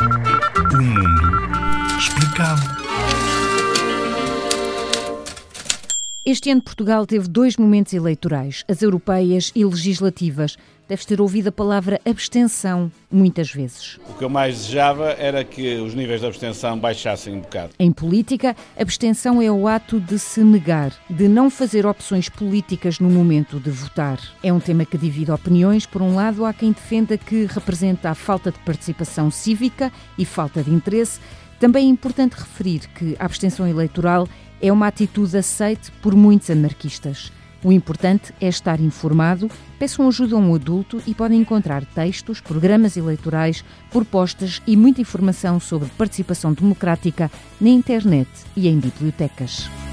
O mundo explicado. Este ano Portugal teve dois momentos eleitorais, as europeias e legislativas. Deves ter ouvido a palavra abstenção muitas vezes. O que eu mais desejava era que os níveis de abstenção baixassem um bocado. Em política, abstenção é o ato de se negar, de não fazer opções políticas no momento de votar. É um tema que divide opiniões. Por um lado, há quem defenda que representa a falta de participação cívica e falta de interesse. Também é importante referir que a abstenção eleitoral é uma atitude aceite por muitos anarquistas. O importante é estar informado. Peçam ajuda a um adulto e podem encontrar textos, programas eleitorais, propostas e muita informação sobre participação democrática na internet e em bibliotecas.